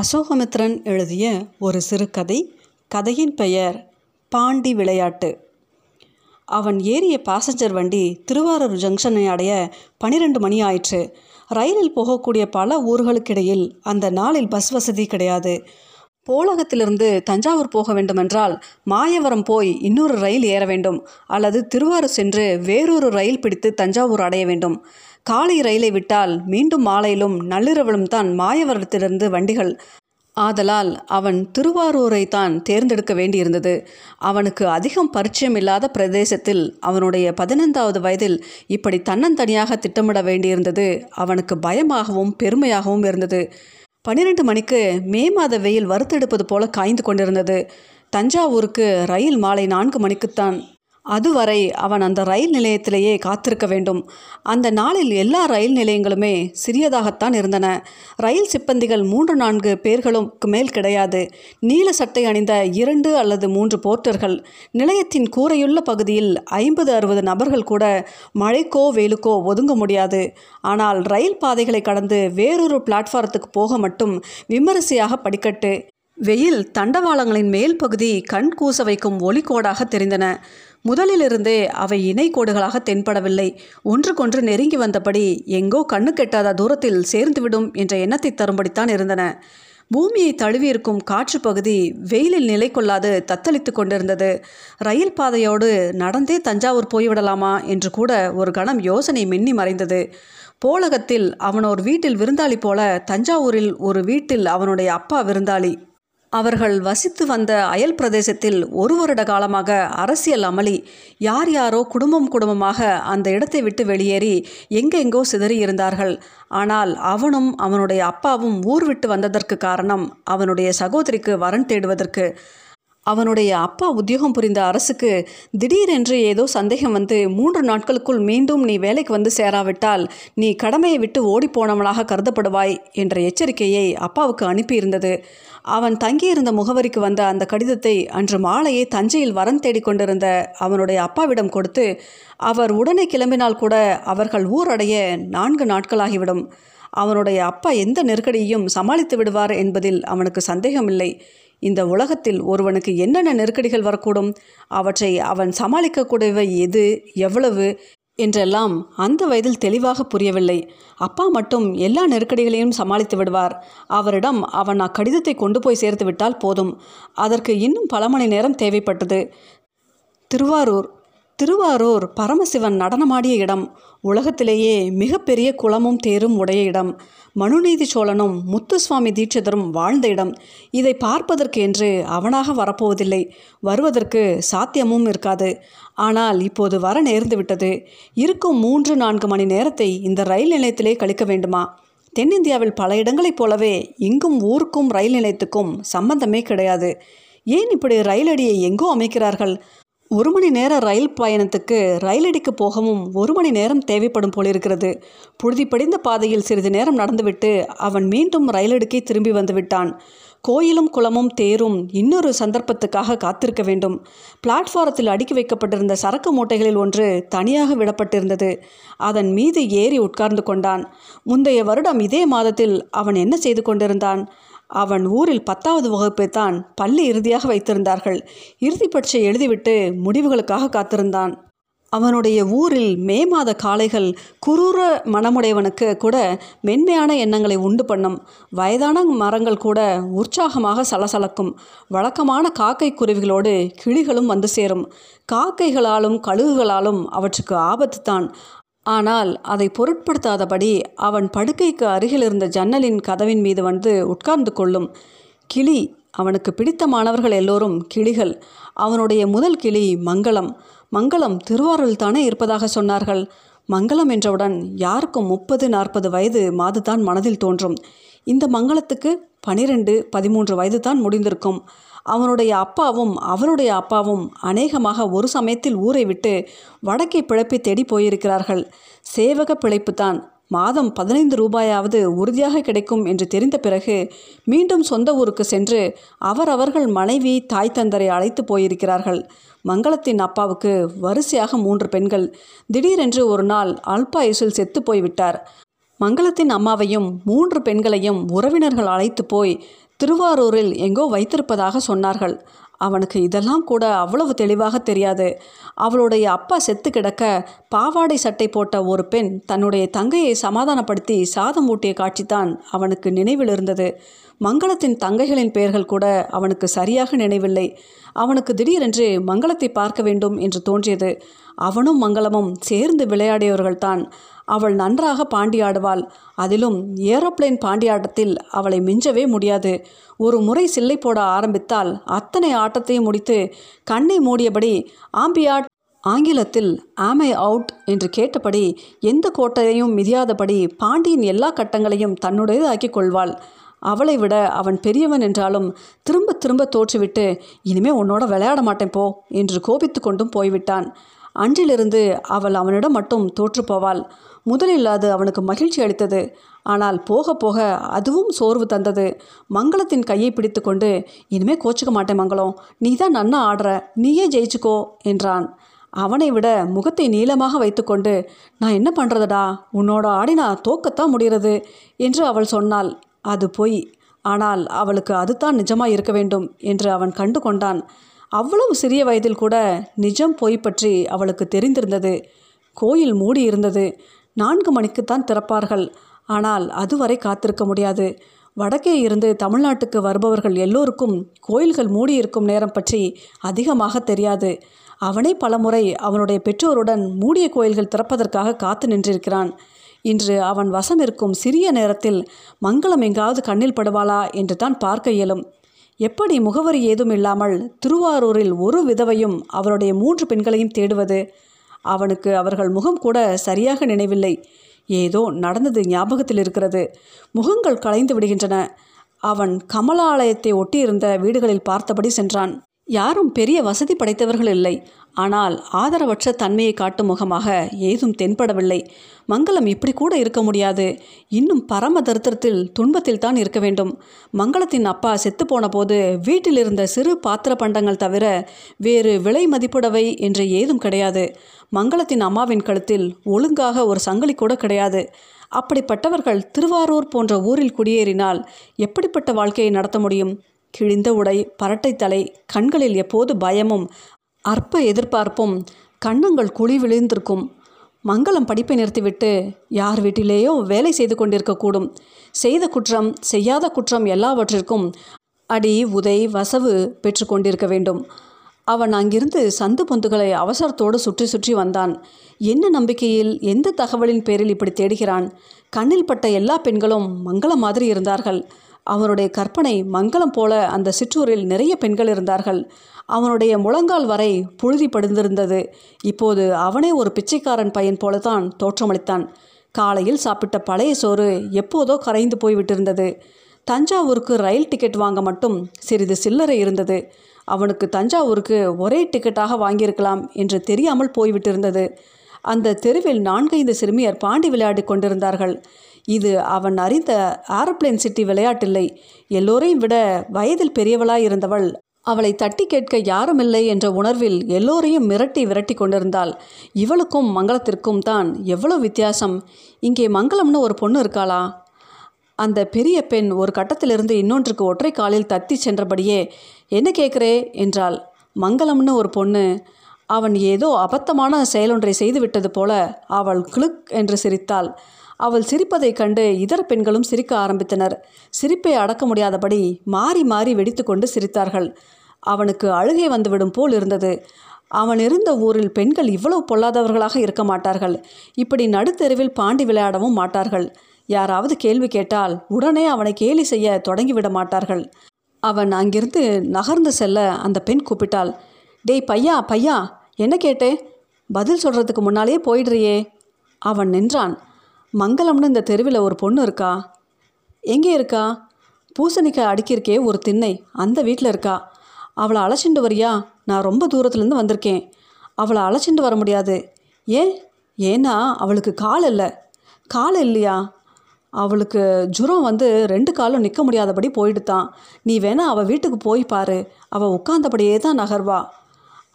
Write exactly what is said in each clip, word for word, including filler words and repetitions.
அசோகமித்திரன் எழுதிய ஒரு சிறுகதை. கதையின் பெயர் பாண்டி விளையாட்டு. அவன் ஏறிய பாசஞ்சர் வண்டி திருவாரூர் ஜங்ஷனை அடைய பனிரெண்டு மணி ஆயிற்று. ரயிலில் போகக்கூடிய பல ஊர்களுக்கிடையில் அந்த நாளில் பஸ் வசதி கிடையாது. போலகத்திலிருந்து தஞ்சாவூர் போக வேண்டுமென்றால் மாயவரம் போய் இன்னொரு ரயில் ஏற வேண்டும், அல்லது திருவாரூர் சென்று வேறொரு ரயில் பிடித்து தஞ்சாவூர் அடைய வேண்டும். காலை ரயிலை விட்டால் மீண்டும் மாலையிலும் நள்ளிரவிலும் தான் மாயவரத்திலிருந்து வண்டிகள். ஆதலால் அவன் திருவாரூரை தான் தேர்ந்தெடுக்க வேண்டியிருந்தது. அவனுக்கு அதிகம் பரிச்சயம் இல்லாத பிரதேசத்தில் அவனுடைய பதினைந்தாவது வயதில் இப்படி தன்னந்தனியாக திட்டமிட வேண்டியிருந்தது அவனுக்கு பயமாகவும் பெருமையாகவும் இருந்தது. பன்னிரெண்டு மணிக்கு மே மாத வெயில் வறுத்தெடுப்பது போல காய்ந்து கொண்டிருந்தது. தஞ்சாவூருக்கு ரயில் மாலை நான்கு மணிக்குத்தான். அதுவரை அவன் அந்த ரயில் நிலையத்திலேயே காத்திருக்க வேண்டும். அந்த நாளில் எல்லா ரயில் நிலையங்களுமே சிறியதாகத்தான் இருந்தன. ரயில் சிப்பந்திகள் மூன்று நான்கு பேர்களுக்கு மேல் கிடையாது. நீல சட்டை அணிந்த இரண்டு அல்லது மூன்று போர்ட்டர்கள். நிலையத்தின் கூரையுள்ள பகுதியில் ஐம்பது அறுபது நபர்கள் கூட மழைக்கோ வெயிலுக்கோ ஒதுங்க முடியாது. ஆனால் ரயில் பாதைகளை கடந்து வேறொரு பிளாட்ஃபாரத்துக்கு போக மட்டும் விமரிசையாக படிக்கட்டு. வெயில் தண்டவாளங்களின் மேல் பகுதி கண் கூச வைக்கும் ஒலிக்கோடாக தெரிந்தன. முதலிலிருந்தே அவை இணை கோடுகளாக தென்படவில்லை. ஒன்றுக்கொன்று நெருங்கி வந்தபடி எங்கோ கண்ணு கெட்டாத தூரத்தில் சேர்ந்துவிடும் என்ற எண்ணத்தை தரும்படித்தான் இருந்தன. பூமியை தழுவியிருக்கும் காற்று பகுதி வெயிலில் நிலை கொள்ளாது தத்தளித்து கொண்டிருந்தது. ரயில் பாதையோடு நடந்தே தஞ்சாவூர் போய்விடலாமா என்று கூட ஒரு கணம் யோசனை மின்னி மறைந்தது. போலகத்தில் அவனோர் வீட்டில் விருந்தாளி போல தஞ்சாவூரில் ஒரு வீட்டில் அவனுடைய அப்பா விருந்தாளி. அவர்கள் வசித்து வந்த அயல் பிரதேசத்தில் ஒரு வருட காலமாக அரசியல் அமளி. யார் யாரோ குடும்பம் குடும்பமாக அந்த இடத்தை விட்டு வெளியேறி எங்கெங்கோ சிதறியிருந்தார்கள். ஆனால் அவனும் அவனுடைய அப்பாவும் ஊர் விட்டு வந்ததற்கு காரணம் அவனுடைய சகோதரிக்கு வரன் தேடுவதற்கு. அவனுடைய அப்பா உத்தியோகம் புரிந்த அரசுக்கு திடீரென்று ஏதோ சந்தேகம் வந்து மூன்று நாட்களுக்குள் மீண்டும் நீ வேலைக்கு வந்து சேராவிட்டால் நீ கடமையை விட்டு ஓடிப்போனவனாக கருதப்படுவாய் என்ற எச்சரிக்கையை அப்பாவுக்கு அனுப்பியிருந்தது. அவன் தங்கியிருந்த முகவரிக்கு வந்த அந்த கடிதத்தை அன்று மாலையே தஞ்சையில் வரன் தேடிக்கொண்டிருந்த அவனுடைய அப்பாவிடம் கொடுத்து அவர் உடனே கிளம்பினால் கூட அவர்கள் ஊரடைய நான்கு நாட்களாகிவிடும். அவனுடைய அப்பா எந்த நெருக்கடியையும் சமாளித்து விடுவார் என்பதில் அவனுக்கு சந்தேகமில்லை. இந்த உலகத்தில் ஒருவனுக்கு என்னென்ன நெருக்கடிகள் வரக்கூடும், அவற்றை அவன் சமாளிக்கக்கூடியவை எது எவ்வளவு என்றெல்லாம் அந்த வயதில் தெளிவாக புரியவில்லை. அப்பா மட்டும் எல்லா நெருக்கடிகளையும் சமாளித்து விடுவார். அவரிடம் அவன் அக்கடிதத்தை கொண்டு போய் சேர்த்து விட்டால் போதும். அதற்கு இன்னும் பல மணி நேரம் தேவைப்பட்டது. திருவாரூர் திருவாரூர் பரமசிவன் நடனமாடிய இடம். உலகத்திலேயே மிகப்பெரிய குளமும் தேரும் உடைய இடம். மனுநீதி சோழனும் முத்துசுவாமி தீட்சிதரும் வாழ்ந்த இடம். இதை பார்ப்பதற்கு என்று அவனாக வரப்போவதில்லை, வருவதற்கு சாத்தியமும் இருக்காது. ஆனால் இப்போது வர நேர்ந்துவிட்டது. இருக்கும் மூன்று நான்கு மணி நேரத்தை இந்த ரயில் நிலையத்திலே கழிக்க வேண்டுமா? தென்னிந்தியாவில் பல இடங்களைப் போலவே இங்கும் ஊருக்கும் ரயில் நிலையத்துக்கும் சம்பந்தமே கிடையாது. ஏன் இப்படி ரயிலடியை எங்கோ அமைக்கிறார்கள்? ஒரு மணி நேர ரயில் பயணத்துக்கு ரயிலடிக்கு போகவும் ஒரு மணி நேரம் தேவைப்படும் போலிருக்கிறது. புழுதி படிந்த பாதையில் சிறிது நேரம் நடந்துவிட்டு அவன் மீண்டும் ரயிலடிக்கே திரும்பி வந்துவிட்டான். கோயிலும் குளமும் தேரும் இன்னொரு சந்தர்ப்பத்துக்காக காத்திருக்க வேண்டும். பிளாட்ஃபாரத்தில் அடுக்கி வைக்கப்பட்டிருந்த சரக்கு மூட்டைகளில் ஒன்று தனியாக விடப்பட்டிருந்தது. அதன் மீது ஏறி உட்கார்ந்து கொண்டான். முந்தைய வருடம் இதே மாதத்தில் அவன் என்ன செய்து கொண்டிருந்தான்? அவன் ஊரில் பத்தாவது வகுப்பை தான் பள்ளி இறுதியாக வைத்திருந்தார்கள். இறுதி பட்சை எழுதிவிட்டு முடிவுகளுக்காக காத்திருந்தான். அவனுடைய ஊரில் மே மாத காலைகள் குரூர மனமுடையவனுக்கு கூட மென்மையான எண்ணங்களை உண்டு பண்ணும். வயதான மரங்கள் கூட உற்சாகமாக சலசலக்கும். வழக்கமான காக்கை குருவிகளோடு கிளிகளும் வந்து சேரும். காக்கைகளாலும் கழுகுகளாலும் அவற்றுக்கு ஆபத்து தான். ஆனால் அதை பொருட்படுத்தாதபடி அவன் படுக்கைக்கு அருகில் இருந்த ஜன்னலின் கதவின் மீது வந்து உட்கார்ந்து கொள்ளும். கிளி அவனுக்கு பிடித்தமானவர்கள் எல்லோரும் கிளிகள். அவனுடைய முதல் கிளி மங்களம். மங்களம் திருவாரூரில் தானே இருப்பதாக சொன்னார்கள். மங்களம் என்றவுடன் யாருக்கும் முப்பது நாற்பது வயது மாதுதான் மனதில் தோன்றும். இந்த மங்களத்துக்கு பனிரெண்டு பதிமூன்று வயது தான் முடிந்திருக்கும். அவனுடைய அப்பாவும் அவனுடைய அப்பாவும் அநேகமாக ஒரு சமயத்தில் ஊரை விட்டு வடக்கே பிழைப்பை தேடி போயிருக்கிறார்கள். சேவக பிழைப்பு தான். மாதம் பதினைந்து ரூபாயாவது உறுதியாக கிடைக்கும் என்று தெரிந்த பிறகு மீண்டும் சொந்த ஊருக்கு சென்று அவரவர்கள் மனைவி தாய் தந்தரை அழைத்து போயிருக்கிறார்கள். மங்களத்தின் அப்பாவுக்கு வரிசையாக மூன்று பெண்கள். திடீரென்று ஒரு நாள் அல்பாயுசில் செத்து போய்விட்டார். மங்களத்தின் அம்மாவையும் மூன்று பெண்களையும் உறவினர்கள் அழைத்து போய் திருவாரூரில் எங்கோ வைத்திருப்பதாக சொன்னார்கள். அவனுக்கு இதெல்லாம் கூட அவ்வளவு தெளிவாக தெரியாது. அவளுடைய அப்பா செத்து கிடக்க பாவாடை சட்டை போட்ட ஒரு பெண் தன்னுடைய தங்கையை சமாதானப்படுத்தி சாதம் ஊட்டிய காட்சிதான் அவனுக்கு நினைவில் இருந்தது. மங்களத்தின் தங்கைகளின் பெயர்கள் கூட அவனுக்கு சரியாக நினைவில்லை. அவனுக்கு திடீரென்று மங்களத்தை பார்க்க வேண்டும் என்று தோன்றியது. அவனும் மங்களமும் சேர்ந்து விளையாடியவர்கள்தான். அவள் நன்றாக பாண்டியாடுவாள். அதிலும் ஏரோப்ளேன் பாண்டியாட்டத்தில் அவளை மிஞ்சவே முடியாது. ஒரு முறை சில்லை போட ஆரம்பித்தால் அத்தனை ஆட்டத்தையும் முடித்து கண்ணை மூடியபடி ஆம்பியாட், ஆங்கிலத்தில் ஆமை அவுட் என்று கேட்டபடி எந்த கோட்டையையும் மிதியாதபடி பாண்டியின் எல்லா கட்டங்களையும் தன்னுடையதாக்கி கொள்வாள். அவளை விட அவன் பெரியவன் என்றாலும் திரும்ப திரும்ப தோற்றுவிட்டு இனிமே உன்னோட விளையாட மாட்டேன் போ என்று கோபித்து கொண்டும் போய்விட்டான். அன்றிலிருந்து அவள் அவனிடம் மட்டும் தோற்றுப்போவாள். முதலில் அது அவனுக்கு மகிழ்ச்சி அளித்தது. ஆனால் போக போக அதுவும் சோர்வு தந்தது. மங்களத்தின் கையை பிடித்து கொண்டு, இனிமே கோச்சிக்க மாட்டேன் மங்களம், நீ தான் நன்னா ஆடுற, நீயே ஜெயிச்சுக்கோ என்றான். அவனை விட முகத்தை நீளமாக வைத்துக்கொண்டு, நான் என்ன பண்ணுறதுடா, உன்னோட ஆடினா தோக்கத்தான் முடிகிறது என்று அவள் சொன்னாள். அது பொய். ஆனால் அவளுக்கு அதுதான் நிஜமாக இருக்க வேண்டும் என்று அவன் கண்டு கொண்டான். அவ்வளவு சிறிய வயதில் கூட நிஜம் பொய் பற்றி அவளுக்கு தெரிந்திருந்தது. கோயில் மூடி இருந்தது. நான்கு மணிக்குத்தான் திறப்பார்கள். ஆனால் அதுவரை காத்திருக்க முடியாது. வடக்கே இருந்து தமிழ்நாட்டுக்கு வருபவர்கள் எல்லோருக்கும் கோயில்கள் மூடியிருக்கும் நேரம் பற்றி அதிகமாக தெரியாது. அவனே பலமுறை அவனுடைய பெற்றோருடன் மூடிய கோயில்கள் திறப்பதற்காக காத்து நின்றிருக்கிறான். இன்று அவன் வசம் இருக்கும் சிறிய நேரத்தில் மங்களம் எங்காவது கண்ணில் படுவாளா என்று தான் பார்க்க இயலும். எப்படி முகவரி ஏதும் இல்லாமல் திருவாரூரில் ஒரு விதவையும் அவருடைய மூன்று பெண்களையும் தேடுவது? அவனுக்கு அவர்கள் முகம் கூட சரியாக நினைவில்லை. ஏதோ நடந்தது ஞாபகத்தில் இருக்கிறது. முகங்கள் கலைந்து விடுகின்றன. அவன் கமலாலயத்தை ஒட்டியிருந்த வீடுகளில் பார்த்தபடி சென்றான். யாரும் பெரிய வசதி படைத்தவர்கள் இல்லை. ஆனால் ஆதரவற்ற தன்மையை காட்டும் முகமாக ஏதும் தென்படவில்லை. மங்களம் இப்படி கூட இருக்க முடியாது. இன்னும் பரம தரித்திரத்தில் துன்பத்தில் தான் இருக்க வேண்டும். மங்களத்தின் அப்பா செத்துப்போன போது வீட்டில் இருந்த சிறு பாத்திர பண்டங்கள் தவிர வேறு விலை மதிப்புடவை என்று ஏதும் கிடையாது. மங்களத்தின் அம்மாவின் கழுத்தில் ஒழுங்காக ஒரு சங்கிலி கூட கிடையாது. அப்படிப்பட்டவர்கள் திருவாரூர் போன்ற ஊரில் குடியேறினால் எப்படிப்பட்ட வாழ்க்கையை நடத்த முடியும்? கிழிந்த உடை, பரட்டைத்தலை, கண்களில் எப்போது பயமும் அற்ப எதிர்பார்ப்பும், கண்ணங்கள் குழி விழுந்திருக்கும். மங்களம் படிப்பை நிறுத்திவிட்டு யார் வீட்டிலேயோ வேலை செய்து கொண்டிருக்கக்கூடும். செய்த குற்றம், செய்யாத குற்றம் எல்லாவற்றிற்கும் அடி, உதை, வசவு பெற்று கொண்டிருக்க வேண்டும். அவன் அங்கிருந்து சந்து பொந்துகளை அவசரத்தோடு சுற்றி சுற்றி வந்தான். என்ன நம்பிக்கையில், எந்த தகவலின் பேரில் இப்படி தேடுகிறான்? கண்ணில் பட்ட எல்லா பெண்களும் மங்களம் மாதிரி இருந்தார்கள். அவனுடைய கற்பனை மங்களம் போல அந்த சிற்றூரில் நிறைய பெண்கள் இருந்தார்கள். அவனுடைய முழங்கால் வரை புழுதி படிந்திருந்தது. இப்போது அவனே ஒரு பிச்சைக்காரன் பையன் போலத்தான் தோற்றமளித்தான். காலையில் சாப்பிட்ட பழைய சோறு எப்போதோ கரைந்து போய்விட்டிருந்தது. தஞ்சாவூருக்கு ரயில் டிக்கெட் வாங்க மட்டும் சிறிது சில்லறை இருந்தது. அவனுக்கு தஞ்சாவூருக்கு ஒரே டிக்கெட்டாக வாங்கியிருக்கலாம் என்று தெரியாமல் போய்விட்டிருந்தது. அந்த தெருவில் நான்கைந்து சிறுமியர் பாண்டி விளையாடி கொண்டிருந்தார்கள். இது அவன் அறிந்த ஏரோப்ளேன் சிட்டி விளையாட்டில்லை. எல்லோரையும் விட வயதில் பெரியவளாய் இருந்தவள் அவளை தட்டி கேட்க யாருமில்லை என்ற உணர்வில் எல்லோரையும் மிரட்டி விரட்டி கொண்டிருந்தாள். இவளுக்கும் மங்களத்திற்கும் தான் எவ்வளோ வித்தியாசம்! இங்கே மங்களம்னு ஒரு பொண்ணு இருக்காளா? அந்த பெரிய பெண் ஒரு கட்டத்திலிருந்து இன்னொன்றுக்கு ஒற்றை காலில் தத்தி சென்றபடியே, என்ன கேட்குறே என்றாள். மங்களம்னு ஒரு பொண்ணு. அவன் ஏதோ அபத்தமான செயலொன்றை செய்துவிட்டது போல அவள் கிளுக் என்று சிரித்தாள். அவள் சிரிப்பதைக் கண்டு இதர பெண்களும் சிரிக்க ஆரம்பித்தனர். சிரிப்பை அடக்க முடியாதபடி மாறி மாறி வெடித்து கொண்டு சிரித்தார்கள். அவனுக்கு அழுகை வந்துவிடும் போல் இருந்தது. அவன் இருந்த ஊரில் பெண்கள் இவ்வளவு பொல்லாதவர்களாக இருக்க மாட்டார்கள். இப்படி நடுத்தெருவில் பாண்டி விளையாடவும் மாட்டார்கள். யாராவது கேள்வி கேட்டால் உடனே அவனை கேலி செய்ய தொடங்கிவிட மாட்டார்கள். அவன் அங்கிருந்து நகர்ந்து செல்ல அந்த பெண் கூப்பிட்டாள். டேய் பையா, பையா, என்ன கேட்டே? பதில் சொல்கிறதுக்கு முன்னாலேயே போயிடுறியே. அவன் நின்றான். மங்களம்னு இந்த தெருவில் ஒரு பொண்ணு இருக்கா? எங்கே இருக்கா? பூசணிக்காய் அடிக்கிருக்கே ஒரு திண்ணை, அந்த வீட்டில் இருக்கா. அவளை அழைச்சிண்டு வரியா? நான் ரொம்ப தூரத்துலேருந்து வந்திருக்கேன். அவளை அழைச்சிண்டு வர முடியாது. ஏன்? ஏன்னா அவளுக்கு கால் இல்லை. கால் இல்லையா? அவளுக்கு ஜுரம் வந்து ரெண்டு காலும் நிற்க முடியாதபடி போயிடுத்தான். நீ வேணா அவள் வீட்டுக்கு போய் பாரு. அவள் உட்கார்ந்தபடியே தான் நகர்வா.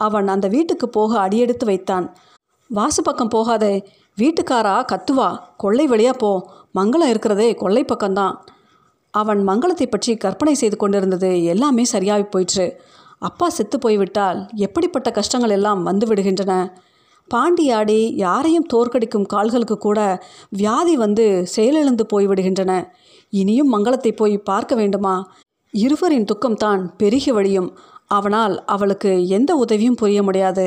அவன் அந்த வீட்டுக்கு போக அடியெடுத்து வைத்தான். வாசு பக்கம் போகாதே, வீட்டுக்காரா கத்துவா, கொள்ளை வழியா போ, மங்களம் இருக்கிறதே கொள்ளை பக்கம்தான். அவன் மங்களத்தை பற்றி கற்பனை செய்து கொண்டிருந்தது எல்லாமே சரியாகி போயிற்று. அப்பா செத்து போய்விட்டால் எப்படிப்பட்ட கஷ்டங்கள் எல்லாம் வந்து விடுகின்றன. பாண்டியாடி யாரையும் தோற்கடிக்கும் கால்களுக்கு கூட வியாதி வந்து செயலிழந்து போய்விடுகின்றன. இனியும் மங்களத்தை போய் பார்க்க வேண்டுமா? இருவரின் துக்கம்தான் பெருகி வழியும். அவனால் அவளுக்கு எந்த உதவியும் புரிய முடியாது.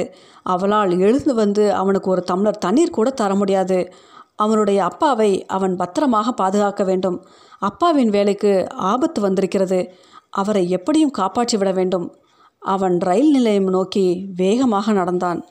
அவளால் எழுந்து வந்து அவனுக்கு ஒரு டம்ளர் தண்ணீர் கூட தர முடியாது. அவனுடைய அப்பாவை அவன் பத்திரமாக பாதுகாக்க வேண்டும். அப்பாவின் வேலைக்கு ஆபத்து வந்திருக்கிறது. அவரை எப்படியும் காப்பாற்றி விட வேண்டும். அவன் ரயில் நிலையம் நோக்கி வேகமாக நடந்தான்.